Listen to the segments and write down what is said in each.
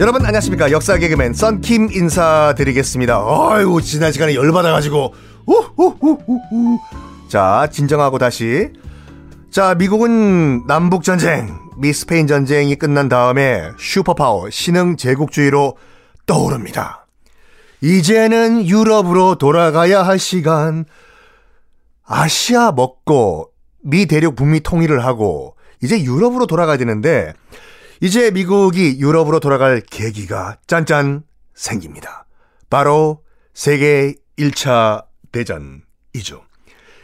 여러분 안녕하십니까. 역사 개그맨 썬킴 인사드리겠습니다. 아이고 지난 시간에 열받아가지고 자 진정하고 다시 자 미국은 남북전쟁 미스페인 전쟁이 끝난 다음에 슈퍼파워 신흥 제국주의로 떠오릅니다. 이제는 유럽으로 돌아가야 할 시간. 아시아 먹고 미 대륙 북미 통일을 하고 이제 유럽으로 돌아가야 되는데 이제 미국이 유럽으로 돌아갈 계기가 짠짠 생깁니다. 바로 세계 1차 대전이죠.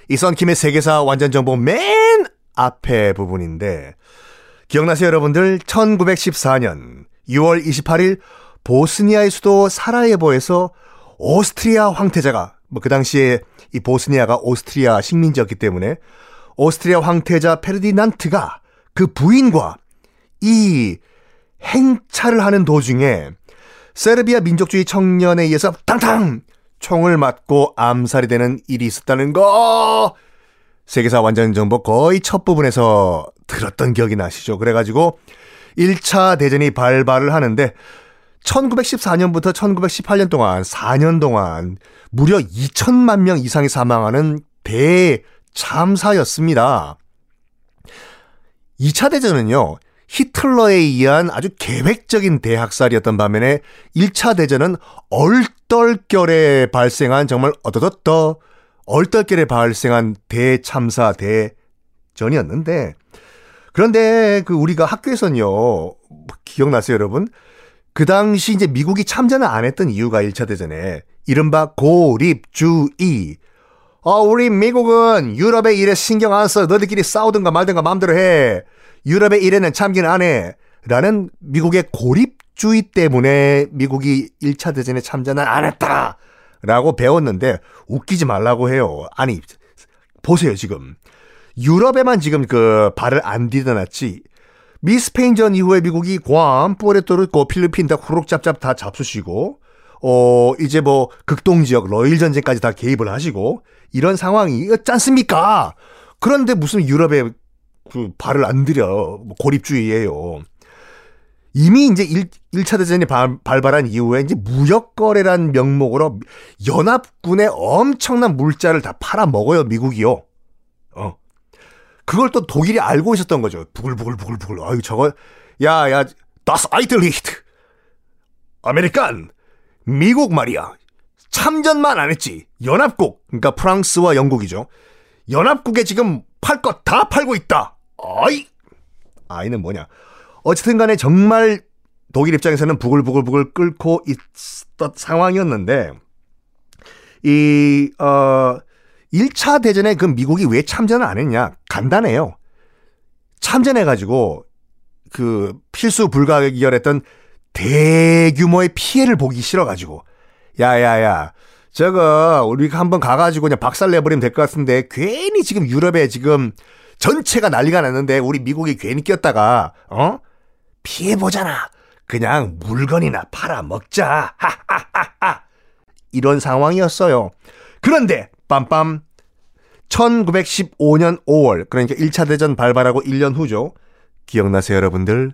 이 썬킴의 세계사 완전정보 맨 앞에 부분인데 기억나세요 여러분들? 1914년 6월 28일 보스니아의 수도 사라예보에서 오스트리아 황태자가 그 당시에 이 보스니아가 오스트리아 식민지였기 때문에 오스트리아 황태자 페르디난트가 그 부인과 이 행차를 하는 도중에 세르비아 민족주의 청년에 의해서 탕탕 총을 맞고 암살이 되는 일이 있었다는 거 세계사 완전정보 거의 첫 부분에서 들었던 기억이 나시죠. 그래가지고 1차 대전이 발발을 하는데 1914년부터 1918년 동안 4년 동안 무려 2천만 명 이상이 사망하는 대참사였습니다. 2차 대전은요 히틀러에 의한 아주 계획적인 대학살이었던 반면에 1차 대전은 얼떨결에 발생한 정말 어떠덧떠 얼떨결에 발생한 대참사 대전이었는데 그런데 그 우리가 학교에서는요 기억나세요 여러분? 그 당시 이제 미국이 참전을 안 했던 이유가 1차 대전에 이른바 고립주의. 우리 미국은 유럽의 일에 신경 안 써. 너희들끼리 싸우든가 말든가 마음대로 해. 유럽의 일에는 참기는 안 해. 라는 미국의 고립주의 때문에 미국이 1차 대전에 참전을 안 했다. 라고 배웠는데 웃기지 말라고 해요. 아니, 보세요, 지금. 유럽에만 지금 그 발을 안 디뎌놨지. 미스페인전 이후에 미국이 괌, 포레토르코, 필리핀 다 후룩짭짭 다 잡수시고, 이제 뭐 극동지역, 러일전쟁까지 다 개입을 하시고, 이런 상황이었지 않습니까? 그런데 무슨 유럽에 그 발을 안 들여 고립주의예요. 이미 이제 1차 대전이 발발한 이후에 이제 무역거래란 명목으로 연합군의 엄청난 물자를 다 팔아먹어요, 미국이요. 그걸 또 독일이 알고 있었던 거죠. 부글부글부글부글. 아유, 저거. 야, das alte Licht. 아메리칸. 미국 말이야. 참전만 안 했지. 연합국. 그러니까 프랑스와 영국이죠. 연합국에 지금 팔 것 다 팔고 있다. 아이. 아이는 뭐냐. 어쨌든 간에 정말 독일 입장에서는 부글부글부글 끓고 있던 상황이었는데, 1차 대전에 그 미국이 왜 참전을 안 했냐? 간단해요. 참전해가지고 그 필수 불가결했던 대규모의 피해를 보기 싫어가지고 야야야 저거 우리가 한번 가가지고 그냥 박살 내버리면 될 것 같은데 괜히 지금 유럽에 지금 전체가 난리가 났는데 우리 미국이 괜히 꼈다가 피해보잖아. 그냥 물건이나 팔아먹자. 하하하하 이런 상황이었어요. 그런데 빰빰 1915년 5월 그러니까 1차 대전 발발하고 1년 후죠. 기억나세요 여러분들?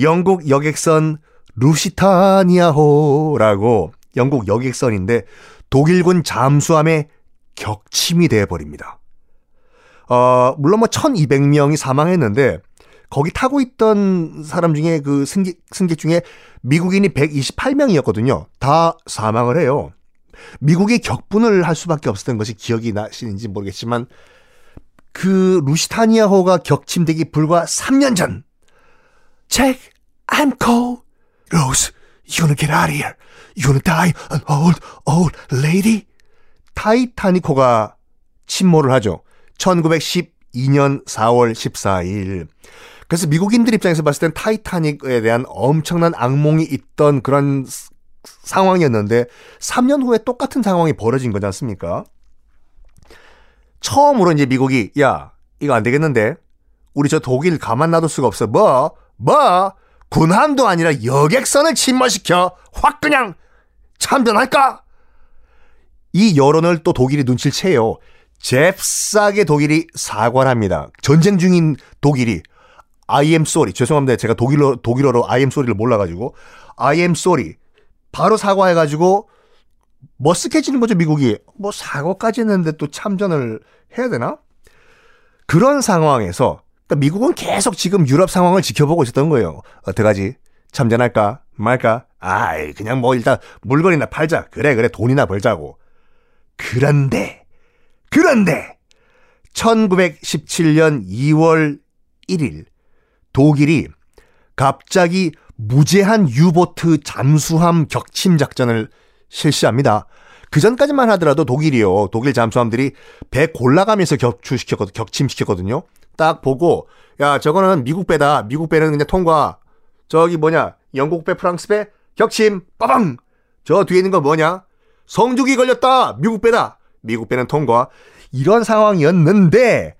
영국 여객선 루시타니아호라고 영국 여객선인데 독일군 잠수함에 격침이 돼버립니다. 물론 뭐 1200명이 사망했는데 거기 타고 있던 사람 중에 그 승객 중에 미국인이 128명이었거든요. 다 사망을 해요. 미국이 격분을 할 수밖에 없었던 것이 기억이 나시는지 모르겠지만 그 루시타니아호가 격침되기 불과 3년 전 Check and call Rose, you're gonna get out of here. You're gonna die an old lady. 타이타닉호가 침몰을 하죠. 1912년 4월 14일. 그래서 미국인들 입장에서 봤을 땐 타이타닉에 대한 엄청난 악몽이 있던 그런 상황이었는데 3년 후에 똑같은 상황이 벌어진 거지 않습니까? 처음으로 이제 미국이 야 이거 안 되겠는데 우리 저 독일 가만 놔둘 수가 없어. 뭐 군함도 아니라 여객선을 침몰시켜 확 그냥 참전할까? 이 여론을 또 독일이 눈치를 채요. 잽싸게 독일이 사과를 합니다. 전쟁 중인 독일이 I am sorry. 죄송합니다. 제가 독일어로 I am sorry를 몰라가지고 I am sorry. 바로 사과해가지고 머쓱해지는 거죠, 미국이. 뭐 사과까지 했는데 또 참전을 해야 되나? 그런 상황에서 그러니까 미국은 계속 지금 유럽 상황을 지켜보고 있었던 거예요. 어떡하지? 참전할까? 말까? 아이, 그냥 뭐 일단 물건이나 팔자. 그래 돈이나 벌자고. 그런데 1917년 2월 1일 독일이 갑자기 무제한 유보트 잠수함 격침 작전을 실시합니다. 그 전까지만 하더라도 독일 잠수함들이 배 골라가면서 격침시켰거든요. 딱 보고 야 저거는 미국 배다. 미국 배는 그냥 통과. 저기 뭐냐 영국 배 프랑스 배 격침 빠방. 저 뒤에 있는 건 뭐냐 성죽이 걸렸다. 미국 배다. 미국 배는 통과. 이런 상황이었는데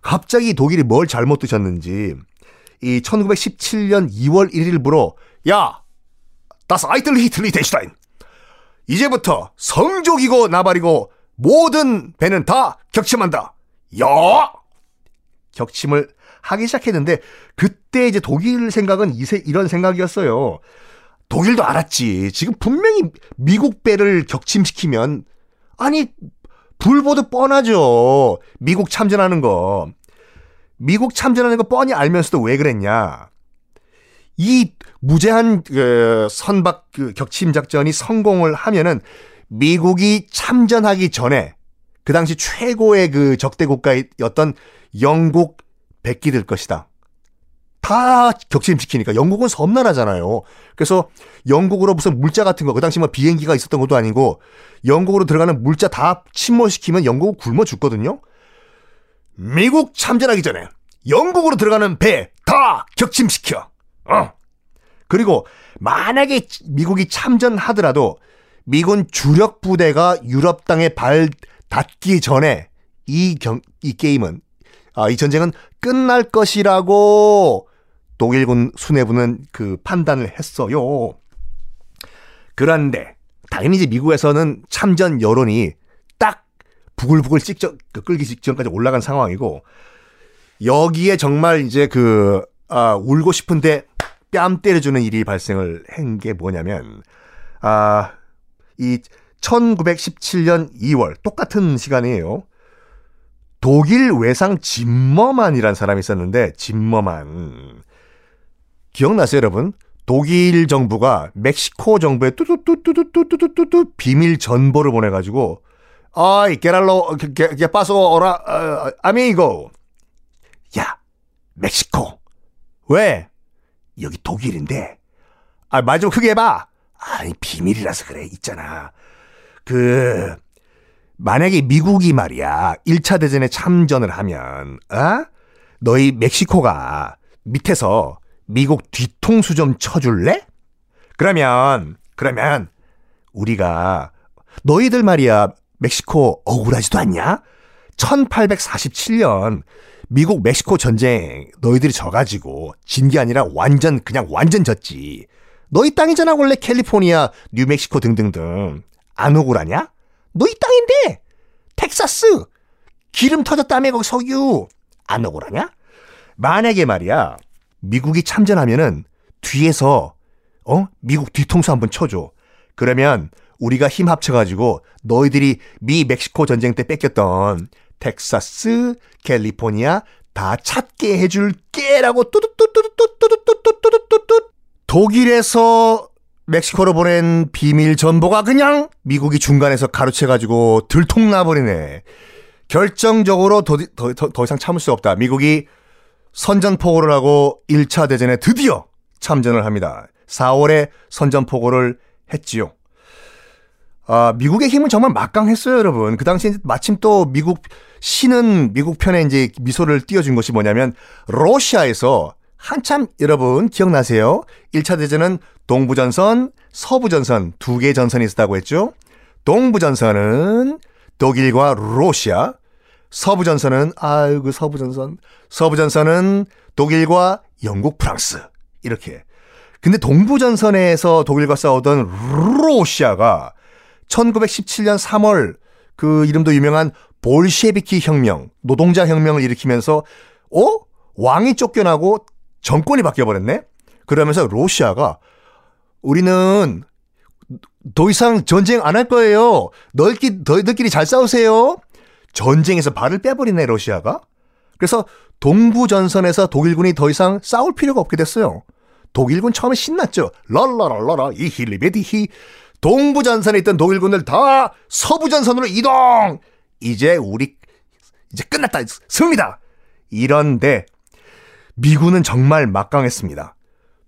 갑자기 독일이 뭘 잘못 드셨는지 이 1917년 2월 1일부로 야 das eitel Hitler Stein 이제부터 성족이고 나발이고 모든 배는 다 격침한다. 야 격침을 하기 시작했는데 그때 이제 독일 생각은 이런 생각이었어요. 독일도 알았지. 지금 분명히 미국 배를 격침시키면 아니 불보듯 뻔하죠. 미국 참전하는 거 뻔히 알면서도 왜 그랬냐. 이 무제한 선박 격침 작전이 성공을 하면은 미국이 참전하기 전에 그 당시 최고의 그 적대 국가였던 영국 백기들 것이다. 다 격침시키니까 영국은 섬나라잖아요. 그래서 영국으로 무슨 물자 같은 거 그 당시 뭐 비행기가 있었던 것도 아니고 영국으로 들어가는 물자 다 침몰시키면 영국은 굶어 죽거든요. 미국 참전하기 전에 영국으로 들어가는 배 다 격침시켜. 그리고 만약에 미국이 참전하더라도 미군 주력 부대가 유럽 땅에 발 닿기 전에 이 전쟁은 끝날 것이라고 독일군 수뇌부는 그 판단을 했어요. 그런데 당연히 이제 미국에서는 참전 여론이 딱 부글부글 끓기 직전까지 올라간 상황이고 여기에 정말 이제 울고 싶은데 뺨 때려주는 일이 발생을 한 게 뭐냐면 이 1917년 2월 똑같은 시간이에요. 독일 외상 진머만이라는 사람이 있었는데 진머만 기억나세요 여러분? 독일 정부가 멕시코 정부에 뚜뚜뚜뚜뚜뚜뚜뚜 비밀 전보를 보내가지고 아이 게랄로 게파소라 아미고 야 멕시코 왜? 여기 독일인데 아 말 좀 크게 해봐. 아니 비밀이라서 그래 있잖아 만약에 미국이 말이야 1차 대전에 참전을 하면 너희 멕시코가 밑에서 미국 뒤통수 좀 쳐줄래? 그러면 우리가 너희들 말이야 멕시코 억울하지도 않냐? 1847년 미국 멕시코 전쟁 너희들이 져가지고 진 게 아니라 완전 졌지. 너희 땅이잖아 원래 캘리포니아, 뉴멕시코 등등등. 안 억울하냐? 너희 땅인데 텍사스 기름 터졌다며 거기 석유 안 억울하냐? 만약에 말이야 미국이 참전하면은 뒤에서 미국 뒤통수 한번 쳐줘. 그러면 우리가 힘 합쳐가지고 너희들이 미 멕시코 전쟁 때 뺏겼던 텍사스, 캘리포니아 다 찾게 해줄게라고 뚜뚜뚜뚜뚜뚜뚜뚜뚜뚜뚜뚜 독일에서 멕시코로 보낸 비밀 전보가 그냥 미국이 중간에서 가로채가지고 들통나버리네. 결정적으로 더 이상 참을 수 없다. 미국이 선전포고를 하고 1차 대전에 드디어 참전을 합니다. 4월에 선전포고를 했지요. 미국의 힘은 정말 막강했어요, 여러분. 그 당시에 마침 또 미국 신은 미국 편에 이제 미소를 띄워준 것이 뭐냐면 러시아에서 한참 여러분 기억나세요? 1차 대전은 동부전선, 서부전선 두 개의 전선이 있었다고 했죠. 동부전선은 독일과 러시아, 서부전선은 서부전선은 독일과 영국, 프랑스 이렇게. 근데 동부전선에서 독일과 싸우던 러시아가 1917년 3월 그 이름도 유명한 볼셰비키 혁명, 노동자 혁명을 일으키면서 왕이 쫓겨나고 정권이 바뀌어버렸네? 그러면서 러시아가 우리는 더 이상 전쟁 안 할 거예요. 너희들끼리 잘 싸우세요. 전쟁에서 발을 빼버리네, 러시아가. 그래서 동부전선에서 독일군이 더 이상 싸울 필요가 없게 됐어요. 독일군 처음에 신났죠. 랄라랄라라 이힐리베디히. 동부전선에 있던 독일군들 다 서부전선으로 이동. 이제 끝났다. 승리다. 이런데 미군은 정말 막강했습니다.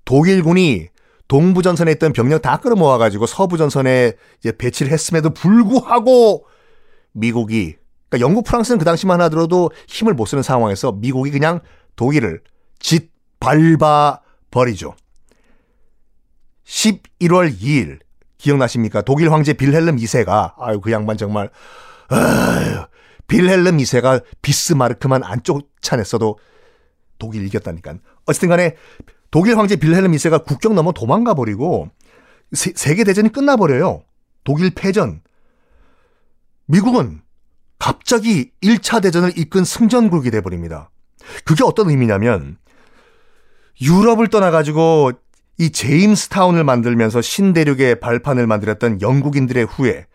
독일군이 동부전선에 있던 병력 다 끌어모아가지고 서부전선에 이제 배치를 했음에도 불구하고 미국이, 그러니까 영국, 프랑스는 그 당시만 하더라도 힘을 못 쓰는 상황에서 미국이 그냥 독일을 짓밟아 버리죠. 11월 2일 기억나십니까? 독일 황제 빌헬름 2세가 그 양반 정말 빌헬름 2세가 비스마르크만 안 쫓아냈어도 독일 이겼다니까. 어쨌든 간에 독일 황제 빌헬름 2세가 국경 넘어 도망가 버리고 세계대전이 끝나버려요. 독일 패전. 미국은 갑자기 1차 대전을 이끈 승전국이 돼버립니다. 그게 어떤 의미냐면 유럽을 떠나가지고 이 제임스타운을 만들면서 신대륙의 발판을 만들었던 영국인들의 후예,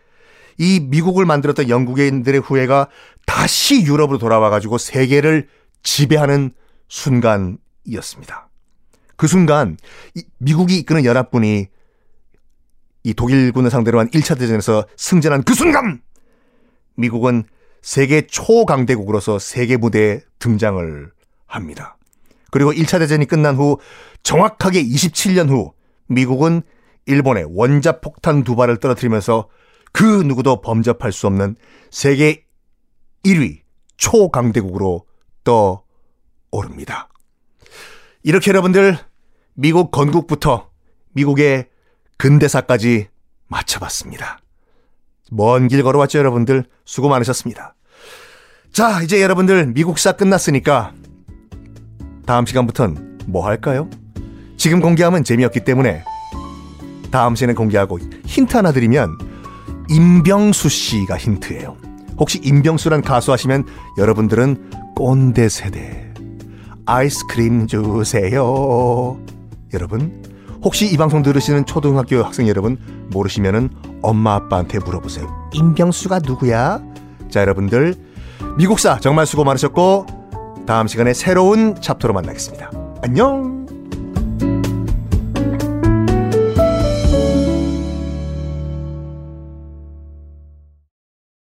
이 미국을 만들었던 영국인들의 후예가 다시 유럽으로 돌아와가지고 세계를 지배하는 순간이었습니다. 그 순간 미국이 이끄는 연합군이 이 독일군을 상대로 한 1차 대전에서 승전한 그 순간 미국은 세계 초강대국으로서 세계 무대에 등장을 합니다. 그리고 1차 대전이 끝난 후 정확하게 27년 후 미국은 일본에 원자폭탄 2발을 떨어뜨리면서 그 누구도 범접할 수 없는 세계 1위 초강대국으로 떠오릅니다. 이렇게 여러분들 미국 건국부터 미국의 근대사까지 맞춰봤습니다. 먼 길 걸어왔죠, 여러분들. 수고 많으셨습니다. 자, 이제 여러분들 미국사 끝났으니까 다음 시간부터는 뭐 할까요? 지금 공개하면 재미없기 때문에 다음 시간에 공개하고, 힌트 하나 드리면 임병수 씨가 힌트예요. 혹시 임병수란 가수 하시면 여러분들은 꼰대 세대. 아이스크림 주세요. 여러분, 혹시 이 방송 들으시는 초등학교 학생 여러분 모르시면은 엄마 아빠한테 물어보세요. 임병수가 누구야? 자, 여러분들 미국사 정말 수고 많으셨고 다음 시간에 새로운 챕터로 만나겠습니다. 안녕.